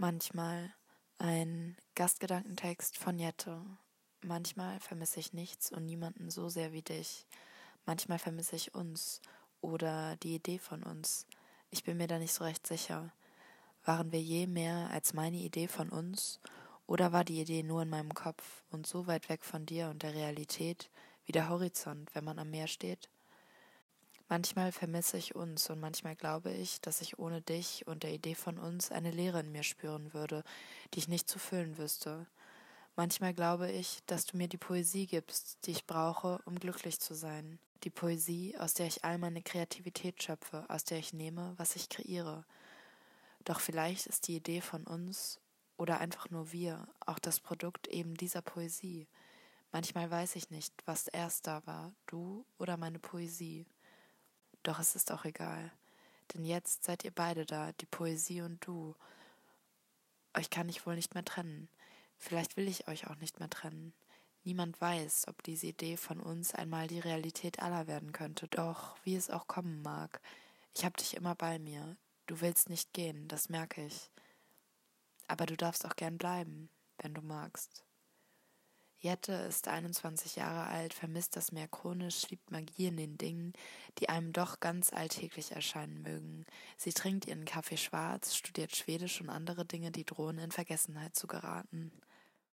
Manchmal ein Gastgedankentext von Jette. Manchmal vermisse ich nichts und niemanden so sehr wie dich. Manchmal vermisse ich uns oder die Idee von uns. Ich bin mir da nicht so recht sicher. Waren wir je mehr als meine Idee von uns? Oder war die Idee nur in meinem Kopf und so weit weg von dir und der Realität wie der Horizont, wenn man am Meer steht? Manchmal vermisse ich uns und manchmal glaube ich, dass ich ohne dich und der Idee von uns eine Leere in mir spüren würde, die ich nicht zu füllen wüsste. Manchmal glaube ich, dass du mir die Poesie gibst, die ich brauche, um glücklich zu sein. Die Poesie, aus der ich all meine Kreativität schöpfe, aus der ich nehme, was ich kreiere. Doch vielleicht ist die Idee von uns oder einfach nur wir, auch das Produkt eben dieser Poesie. Manchmal weiß ich nicht, was erst da war, du oder meine Poesie. Doch es ist auch egal, denn jetzt seid ihr beide da, die Poesie und du. Euch kann ich wohl nicht mehr trennen. Vielleicht will ich euch auch nicht mehr trennen. Niemand weiß, ob diese Idee von uns einmal die Realität aller werden könnte. Doch, wie es auch kommen mag, ich hab dich immer bei mir. Du willst nicht gehen, das merke ich. Aber du darfst auch gern bleiben, wenn du magst. Jette ist 21 Jahre alt, vermisst das Meer chronisch, liebt Magie in den Dingen, die einem doch ganz alltäglich erscheinen mögen. Sie trinkt ihren Kaffee schwarz, studiert Schwedisch und andere Dinge, die drohen, in Vergessenheit zu geraten.